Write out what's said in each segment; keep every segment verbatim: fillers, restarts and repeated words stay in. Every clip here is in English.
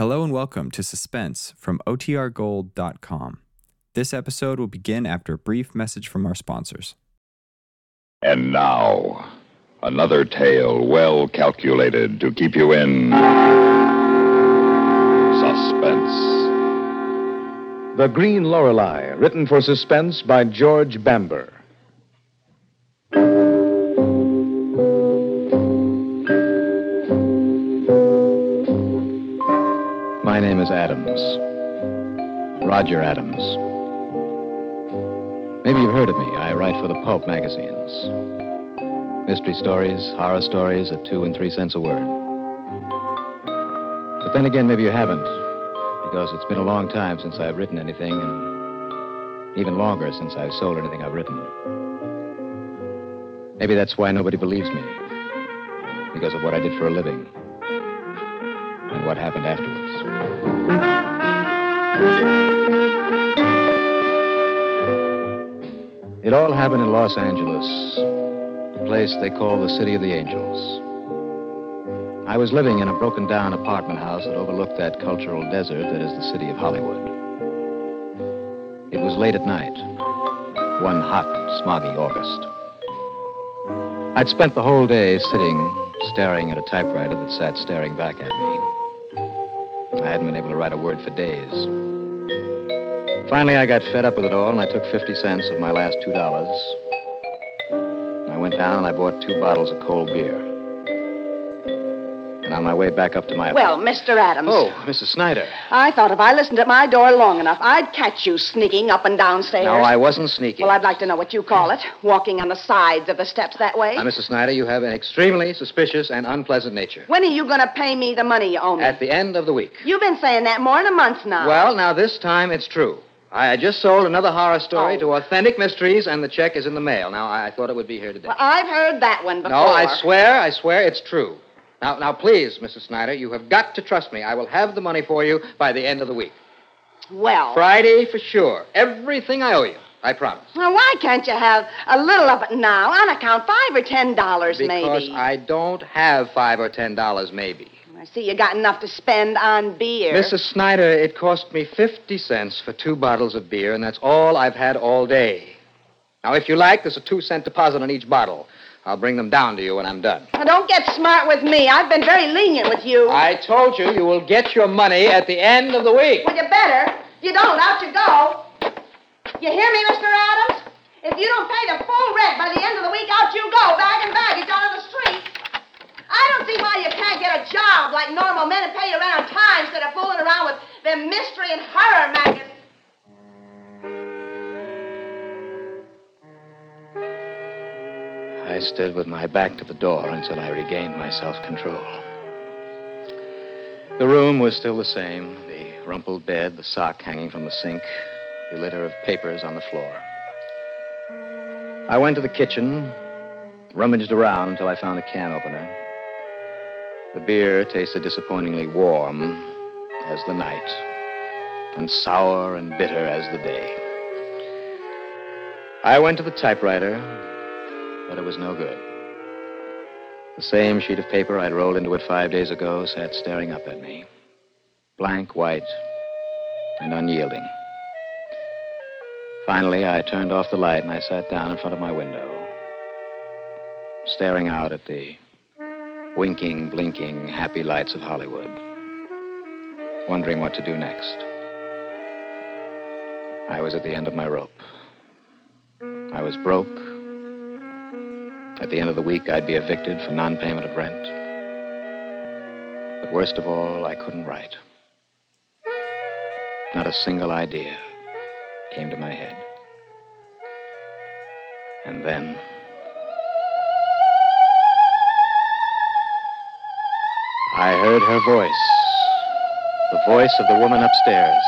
Hello and welcome to Suspense from O T R Gold dot com. This episode will begin after a brief message from our sponsors. And now, another tale well calculated to keep you in suspense. The Green Lorelei, written for Suspense by George Bamber. My name is Adams, Roger Adams. Maybe you've heard of me. I write for the pulp magazines. Mystery stories, horror stories at two and three cents a word. But then again, maybe you haven't, because it's been a long time since I've written anything, and even longer since I've sold anything I've written. Maybe that's why nobody believes me, because of what I did for a living and what happened afterwards. It all happened in Los Angeles, the place they call the City of the Angels. I was living in a broken-down apartment house that overlooked that cultural desert that is the city of Hollywood. It was late at night, one hot, smoggy August. I'd spent the whole day sitting, staring at a typewriter that sat staring back at me. I hadn't been able to write a word for days. Finally, I got fed up with it all, and I took fifty cents of my last two dollars. I went down and I bought two bottles of cold beer. And on my way back up to my... Well, Mister Adams. Oh, Missus Snyder. I thought if I listened at my door long enough, I'd catch you sneaking up and downstairs. No, I wasn't sneaking. Well, I'd like to know what you call it, walking on the sides of the steps that way. Now, Missus Snyder, you have an extremely suspicious and unpleasant nature. When are you going to pay me the money you owe me? At the end of the week. You've been saying that more than a month now. Well, now, this time it's true. I just sold another horror story oh. to Authentic Mysteries, and the check is in the mail. Now, I thought it would be here today. Well, I've heard that one before. No, I swear, I swear it's true. Now, now, please, Missus Snyder, you have got to trust me. I will have the money for you by the end of the week. Well... Friday, for sure. Everything I owe you. I promise. Well, why can't you have a little of it now? On account, five or ten dollars, maybe. Because I don't have five or ten dollars, maybe. I see you got enough to spend on beer. Missus Snyder, it cost me fifty cents for two bottles of beer, and that's all I've had all day. Now, if you like, there's a two-cent deposit on each bottle. I'll bring them down to you when I'm done. Now, don't get smart with me. I've been very lenient with you. I told you you will get your money at the end of the week. Well, you better. If you don't, out you go. You hear me, Mister Adams? If you don't pay the full rent by the end of the week, out you go, bag and baggage out on the street. I don't see why you can't get a job like normal men and pay your rent on time instead of fooling around with them mystery and horror magazines. I stood with my back to the door until I regained my self-control. The room was still the same, the rumpled bed, the sock hanging from the sink, the litter of papers on the floor. I went to the kitchen, rummaged around until I found a can opener. The beer tasted disappointingly warm as the night, and sour and bitter as the day. I went to the typewriter, but it was no good. The same sheet of paper I'd rolled into it five days ago sat staring up at me, blank, white, and unyielding. Finally, I turned off the light and I sat down in front of my window, staring out at the winking, blinking, happy lights of Hollywood, wondering what to do next. I was at the end of my rope. I was broke. At the end of the week, I'd be evicted for non-payment of rent. But worst of all, I couldn't write. Not a single idea came to my head. And then... I heard her voice. The voice of the woman upstairs.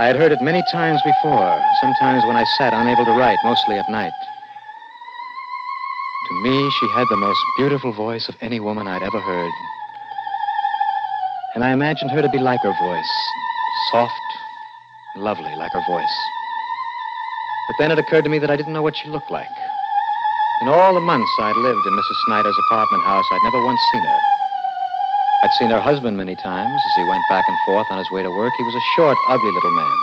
I had heard it many times before, sometimes when I sat unable to write, mostly at night. To me, she had the most beautiful voice of any woman I'd ever heard. And I imagined her to be like her voice, soft and lovely like her voice. But then it occurred to me that I didn't know what she looked like. In all the months I'd lived in Missus Snyder's apartment house, I'd never once seen her. I'd seen her husband many times as he went back and forth on his way to work. He was a short, ugly little man.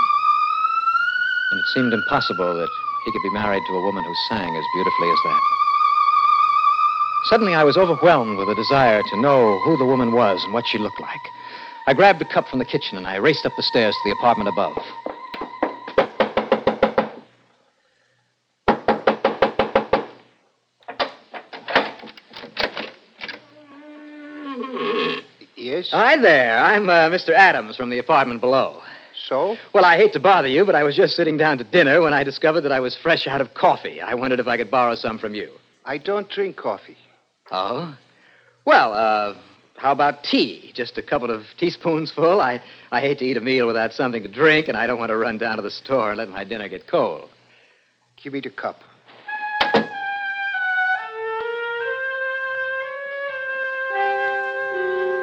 And it seemed impossible that he could be married to a woman who sang as beautifully as that. Suddenly, I was overwhelmed with a desire to know who the woman was and what she looked like. I grabbed a cup from the kitchen and I raced up the stairs to the apartment above. Yes? Hi there. I'm uh, Mister Adams from the apartment below. So? Well, I hate to bother you, but I was just sitting down to dinner when I discovered that I was fresh out of coffee. I wondered if I could borrow some from you. I don't drink coffee. Oh? Well, uh, how about tea? Just a couple of teaspoons full. I, I hate to eat a meal without something to drink, and I don't want to run down to the store and let my dinner get cold. Give me the cup.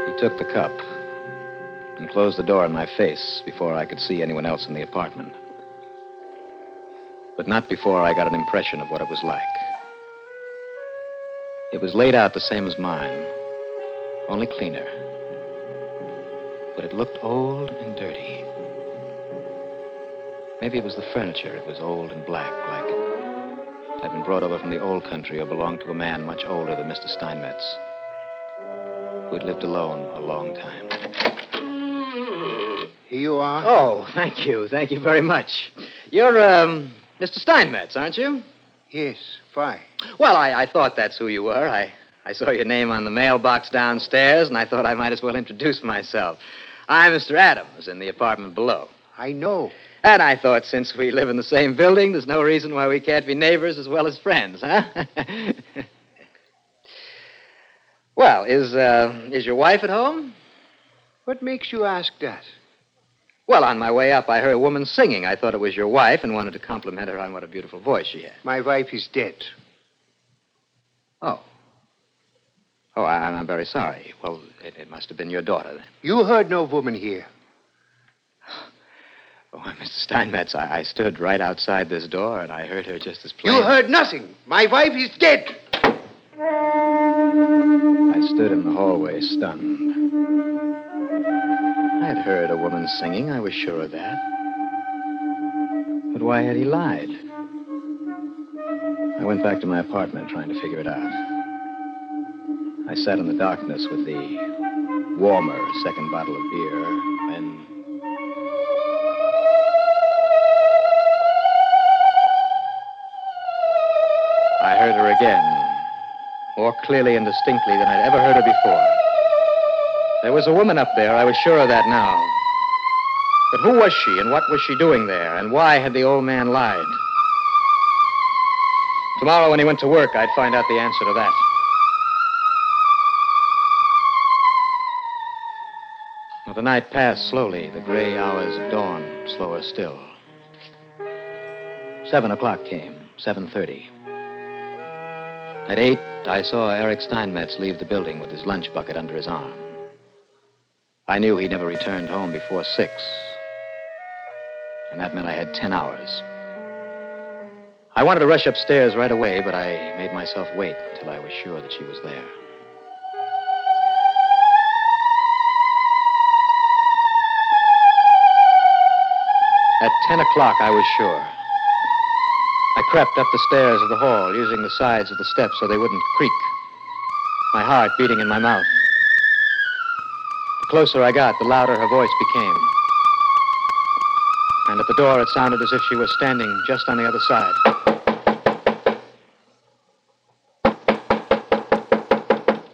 He took the cup and closed the door in my face before I could see anyone else in the apartment. But not before I got an impression of what it was like. It was laid out the same as mine, only cleaner. But it looked old and dirty. Maybe it was the furniture. It was old and black, like it had been brought over from the old country or belonged to a man much older than Mister Steinmetz, who had lived alone a long time. Here you are. Oh, thank you. Thank you very much. You're, um, Mister Steinmetz, aren't you? Yes, why? Well, I, I thought that's who you were. I, I saw your name on the mailbox downstairs, and I thought I might as well introduce myself. I'm Mister Adams in the apartment below. I know. And I thought since we live in the same building, there's no reason why we can't be neighbors as well as friends, huh? Well, is, uh, is your wife at home? What makes you ask that? Well, on my way up, I heard a woman singing. I thought it was your wife and wanted to compliment her on what a beautiful voice she had. My wife is dead. Oh. Oh, I, I'm very sorry. Well, it, it must have been your daughter, then. You heard no woman here. Oh, Mister Steinmetz, I, I stood right outside this door, and I heard her just as plainly. You heard nothing. My wife is dead. I stood in the hallway, stunned. I had heard a woman singing, I was sure of that. But why had he lied? I went back to my apartment trying to figure it out. I sat in the darkness with the warmer second bottle of beer, and I heard her again, more clearly and distinctly than I'd ever heard her before. There was a woman up there. I was sure of that now. But who was she, and what was she doing there, and why had the old man lied? Tomorrow, when he went to work, I'd find out the answer to that. Well, the night passed slowly, the gray hours of dawn slower still. Seven o'clock came, seven thirty. At eight, I saw Eric Steinmetz leave the building with his lunch bucket under his arm. I knew he never returned home before six. And that meant I had ten hours. I wanted to rush upstairs right away, but I made myself wait until I was sure that she was there. At ten o'clock, I was sure. I crept up the stairs of the hall, using the sides of the steps so they wouldn't creak. My heart beating in my mouth. The closer I got, the louder her voice became. And at the door, it sounded as if she was standing just on the other side.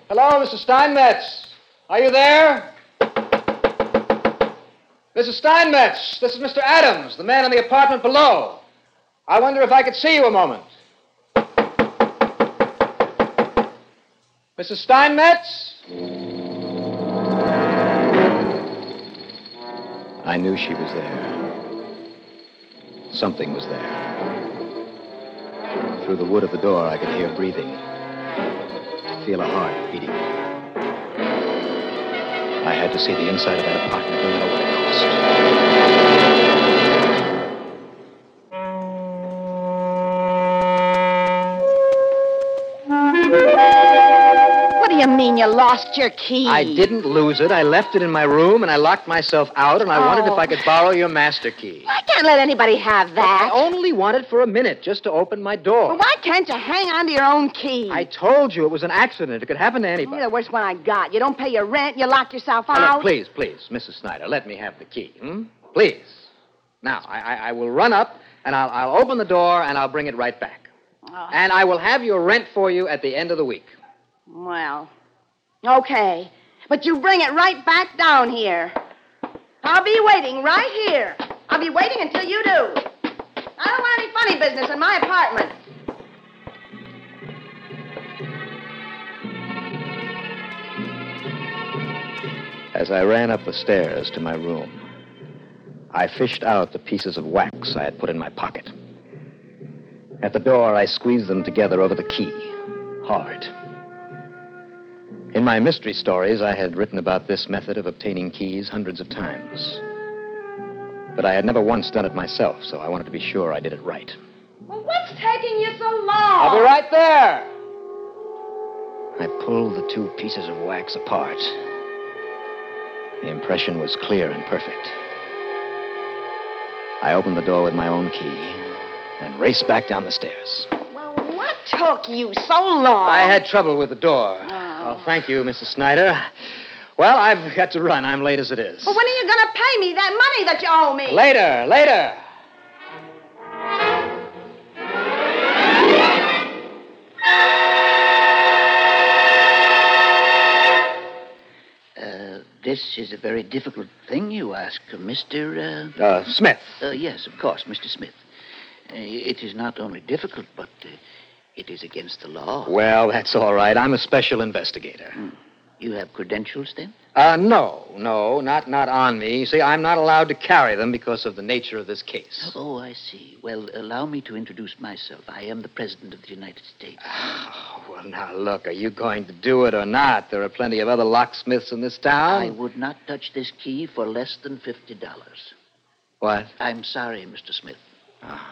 Hello, Missus Steinmetz. Are you there? Missus Steinmetz, this is Mister Adams, the man in the apartment below. I wonder if I could see you a moment. Missus Steinmetz? I knew she was there. Something was there. Through the wood of the door, I could hear breathing, feel a heart beating. I had to see the inside of that apartment no matter what it cost. What do you mean you lost your key. I didn't lose it. I left it in my room, and I locked myself out, and I oh. wondered if I could borrow your master key. I can't let anybody have that. But I only wanted for a minute, just to open my door. Well, why can't you hang on to your own key? I told you it was an accident. It could happen to anybody. You're the worst one I got. You don't pay your rent, you lock yourself out. Now, look, please, please, Missus Snyder, let me have the key, hmm? Please. Now, I, I, I will run up, and I'll, I'll open the door, and I'll bring it right back. Oh. And I will have your rent for you at the end of the week. Well, okay. But you bring it right back down here. I'll be waiting right here. I'll be waiting until you do. I don't want any funny business in my apartment. As I ran up the stairs to my room, I fished out the pieces of wax I had put in my pocket. At the door, I squeezed them together over the key, hard. In my mystery stories, I had written about this method of obtaining keys hundreds of times. But I had never once done it myself, so I wanted to be sure I did it right. Well, what's taking you so long? I'll be right there. I pulled the two pieces of wax apart. The impression was clear and perfect. I opened the door with my own key and raced back down the stairs. Well, what took you so long? I had trouble with the door. Oh. Well, thank you, Missus Snyder. Well, I've got to run. I'm late as it is. Well, when are you going to pay me that money that you owe me? Later, later. Uh, this is a very difficult thing you ask, Mister Uh... Uh, Smith. Uh, yes, of course, Mister Smith. Uh, it is not only difficult, but... Uh, It is against the law. Well, that's all right. I'm a special investigator. Hmm. You have credentials, then? Uh, no, no, not not on me. See, I'm not allowed to carry them because of the nature of this case. Oh, I see. Well, allow me to introduce myself. I am the President of the United States. Oh, well, now, look, are you going to do it or not? There are plenty of other locksmiths in this town. I would not touch this key for less than fifty dollars. What? I'm sorry, Mister Smith. Oh.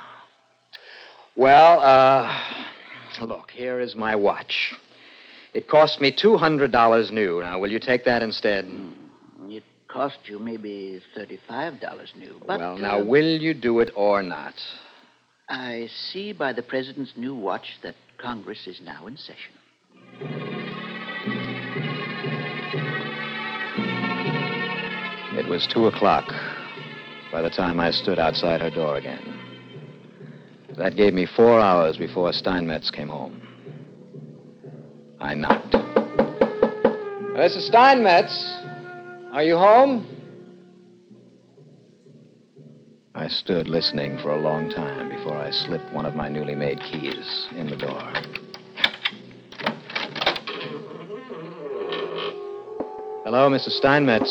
Well, uh... Look, here is my watch. It cost me two hundred dollars new. Now, will you take that instead? It cost you maybe thirty-five dollars new, but... Well, now, uh, will you do it or not? I see by the President's new watch that Congress is now in session. It was two o'clock by the time I stood outside her door again. That gave me four hours before Steinmetz came home. I knocked. Missus Steinmetz, are you home? I stood listening for a long time before I slipped one of my newly made keys in the door. Hello, Missus Steinmetz.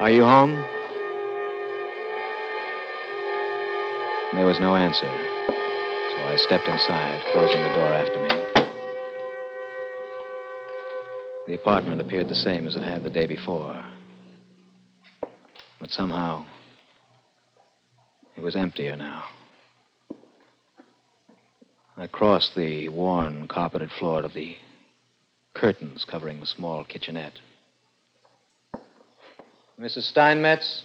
Are you home? There was no answer, so I stepped inside, closing the door after me. The apartment appeared the same as it had the day before. But somehow, it was emptier now. I crossed the worn, carpeted floor to the curtains covering the small kitchenette. Missus Steinmetz?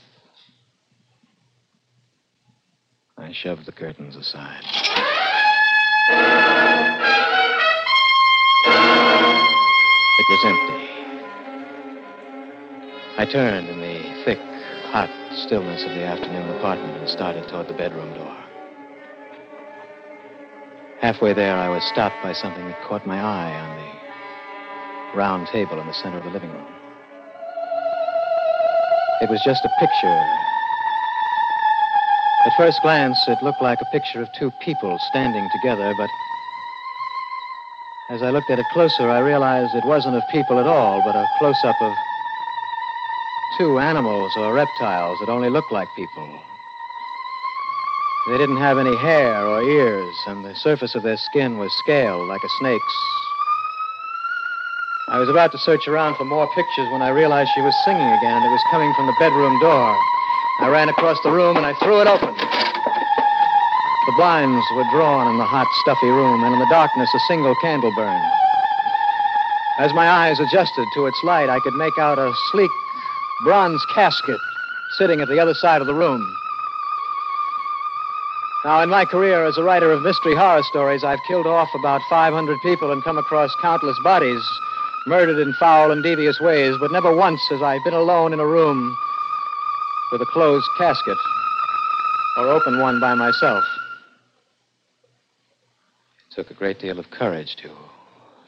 I shoved the curtains aside. It was empty. I turned in the thick, hot stillness of the afternoon apartment and started toward the bedroom door. Halfway there, I was stopped by something that caught my eye on the round table in the center of the living room. It was just a picture. At first glance, it looked like a picture of two people standing together, but as I looked at it closer, I realized it wasn't of people at all, but a close-up of two animals or reptiles that only looked like people. They didn't have any hair or ears, and the surface of their skin was scaled like a snake's. I was about to search around for more pictures when I realized she was singing again, and it was coming from the bedroom door. I ran across the room and I threw it open. The blinds were drawn in the hot, stuffy room, and in the darkness, a single candle burned. As my eyes adjusted to its light, I could make out a sleek bronze casket sitting at the other side of the room. Now, in my career as a writer of mystery horror stories, I've killed off about five hundred people and come across countless bodies, murdered in foul and devious ways, but never once has I been alone in a room with a closed casket or open one by myself. It took a great deal of courage to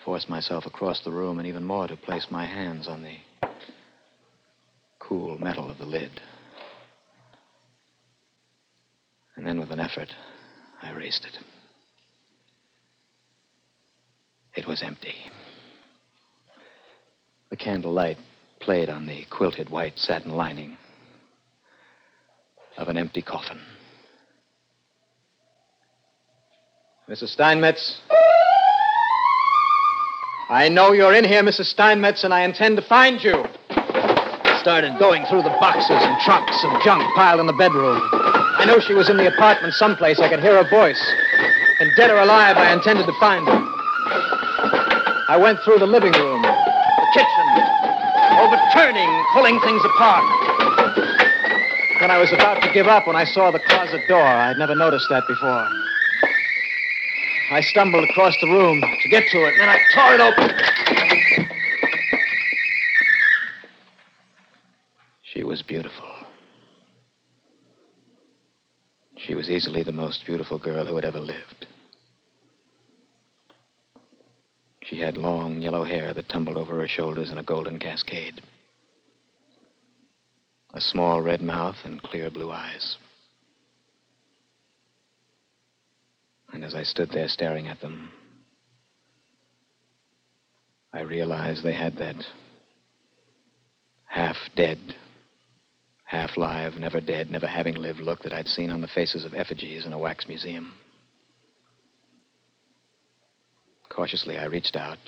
force myself across the room and even more to place my hands on the cool metal of the lid. And then with an effort, I raised it. It was empty. The candlelight played on the quilted white satin lining of an empty coffin. Missus Steinmetz? I know you're in here, Missus Steinmetz, and I intend to find you. I started going through the boxes and trunks and junk piled in the bedroom. I know she was in the apartment someplace. I could hear her voice. And dead or alive, I intended to find her. I went through the living room, the kitchen, overturning, pulling things apart. Then I was about to give up when I saw the closet door. I'd never noticed that before. I stumbled across the room to get to it, and then I tore it open. She was beautiful. She was easily the most beautiful girl who had ever lived. She had long yellow hair that tumbled over her shoulders in a golden cascade. A small red mouth and clear blue eyes. And as I stood there staring at them, I realized they had that half-dead, half-live, never dead, never having lived look that I'd seen on the faces of effigies in a wax museum. Cautiously, I reached out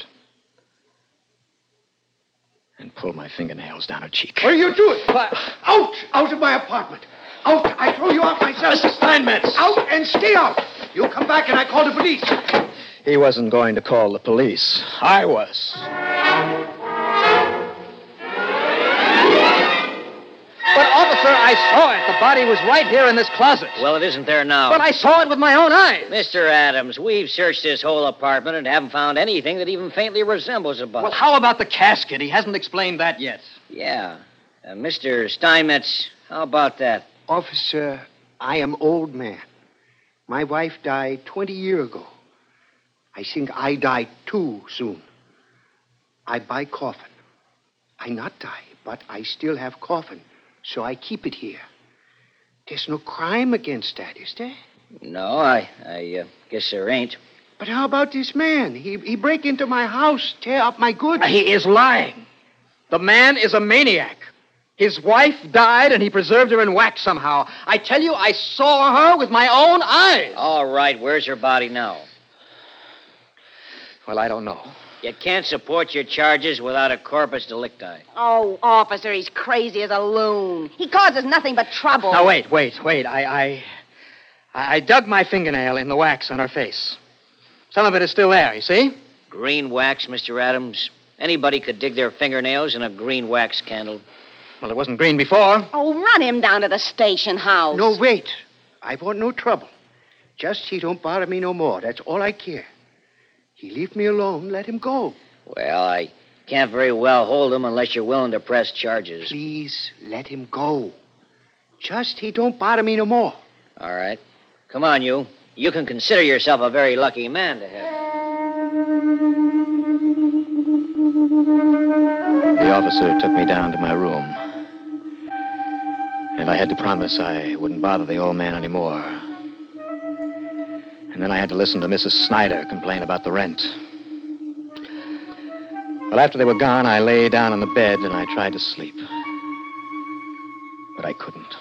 and pulled my fingernails down her cheek. What are you doing? What? Out! Out of my apartment! Out! I throw you out myself! Missus Steinmetz! Out and stay out! You come back and I call the police. He wasn't going to call the police. I was. But, officer, I saw it. The body was right here in this closet. Well, it isn't there now. But I saw it with my own eyes. Mister Adams, we've searched this whole apartment and haven't found anything that even faintly resembles a body. Well, how about the casket? He hasn't explained that yet. Yeah. Uh, Mister Steinmetz, how about that? Officer, I am old man. My wife died twenty years ago. I think I die too soon. I buy coffin. I not die, but I still have coffin. So I keep it here. There's no crime against that, is there? No, I I uh, guess there ain't. But how about this man? He he break into my house, tear up my goods. He is lying. The man is a maniac. His wife died, and he preserved her in wax somehow. I tell you, I saw her with my own eyes. All right, where's her body now? Well, I don't know. You can't support your charges without a corpus delicti. Oh, officer, he's crazy as a loon. He causes nothing but trouble. Now, wait, wait, wait. I, I, I dug my fingernail in the wax on her face. Some of it is still there, you see? Green wax, Mister Adams. Anybody could dig their fingernails in a green wax candle. Well, it wasn't green before. Oh, run him down to the station house. No, wait. I want no trouble. Just he don't bother me no more. That's all I care. He leave me alone. Let him go. Well, I can't very well hold him unless you're willing to press charges. Please, let him go. Just he don't bother me no more. All right. Come on, you. You can consider yourself a very lucky man to have. The officer took me down to my room. And I had to promise I wouldn't bother the old man anymore. And then I had to listen to Missus Snyder complain about the rent. Well, after they were gone, I lay down on the bed and I tried to sleep. But I couldn't.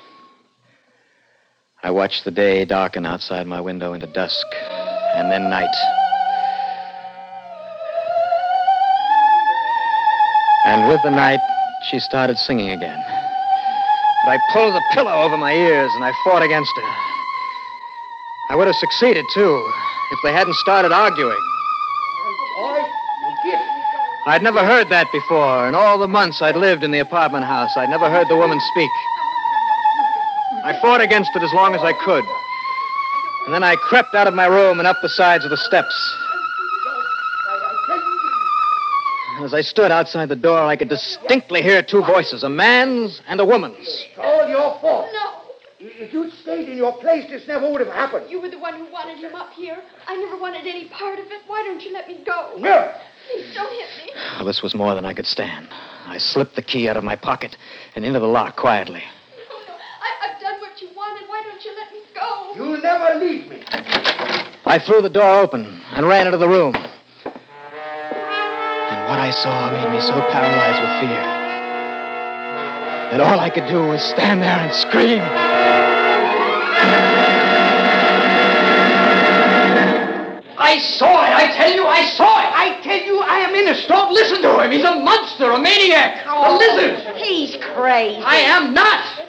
I watched the day darken outside my window into dusk, and then night. And with the night, she started singing again. But I pulled the pillow over my ears and I fought against her. I would have succeeded, too, if they hadn't started arguing. I'd never heard that before. In all the months I'd lived in the apartment house, I'd never heard the woman speak. I fought against it as long as I could. And then I crept out of my room and up the sides of the steps. As I stood outside the door, I could distinctly hear two voices, a man's and a woman's. It's all your fault. No. If you'd stayed in your place, this never would have happened. You were the one who wanted him up here. I never wanted any part of it. Why don't you let me go? No. Please don't hit me. Well, this was more than I could stand. I slipped the key out of my pocket and into the lock quietly. No, no. I, I've done what you wanted. Why don't you let me go? You'll never leave me. I threw the door open and ran into the room. What I saw made me so paralyzed with fear that all I could do was stand there and scream. I saw it. I tell you, I saw it. I tell you, I am innocent. Don't listen to him. He's a monster, a maniac, oh, a lizard. He's crazy. I am not.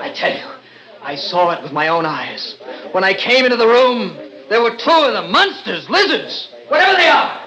I tell you, I saw it with my own eyes. When I came into the room, there were two of them, monsters, lizards, whatever they are.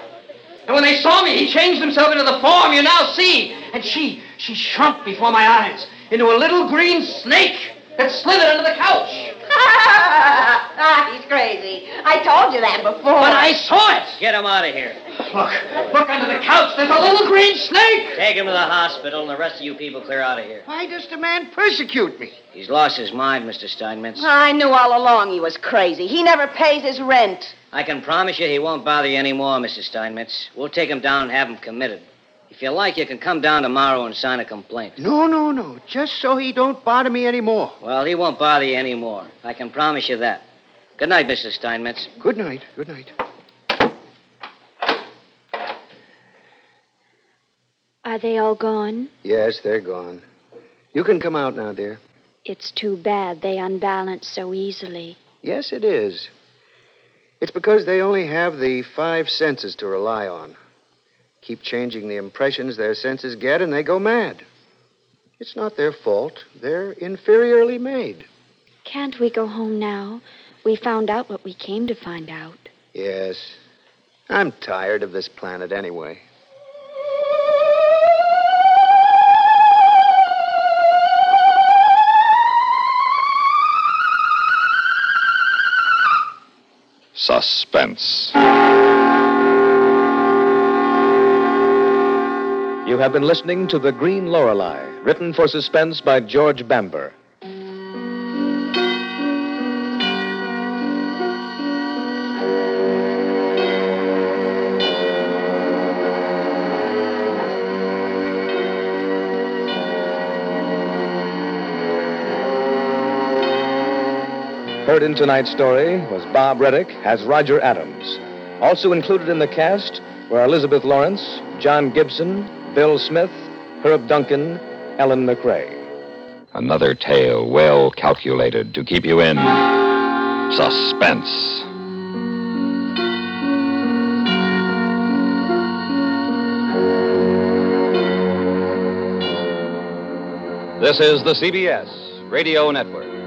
And when they saw me, he changed himself into the form you now see. And she, she shrunk before my eyes into a little green snake that slithered under the couch. Ah, he's crazy. I told you that before. But I saw it. Get him out of here. Look, look under the couch. There's a little green snake. Take him to the hospital and the rest of you people clear out of here. Why does the man persecute me? He's lost his mind, Mister Steinmetz. I knew all along he was crazy. He never pays his rent. I can promise you he won't bother you anymore, Missus Steinmetz. We'll take him down and have him committed. If you like, you can come down tomorrow and sign a complaint. No, no, no. Just so he don't bother me anymore. Well, he won't bother you anymore. I can promise you that. Good night, Missus Steinmetz. Good night. Good night. Are they all gone? Yes, they're gone. You can come out now, dear. It's too bad they unbalance so easily. Yes, it is. It's because they only have the five senses to rely on. Keep changing the impressions their senses get, and they go mad. It's not their fault. They're inferiorly made. Can't we go home now? We found out what we came to find out. Yes. I'm tired of this planet anyway. Suspense. You have been listening to The Green Lorelei, written for Suspense by George Bamber. Heard in tonight's story was Bob Reddick as Roger Adams. Also included in the cast were Elizabeth Lawrence, John Gibson, Bill Smith, Herb Duncan, Ellen McRae. Another tale well calculated to keep you in suspense. This is the C B S Radio Network.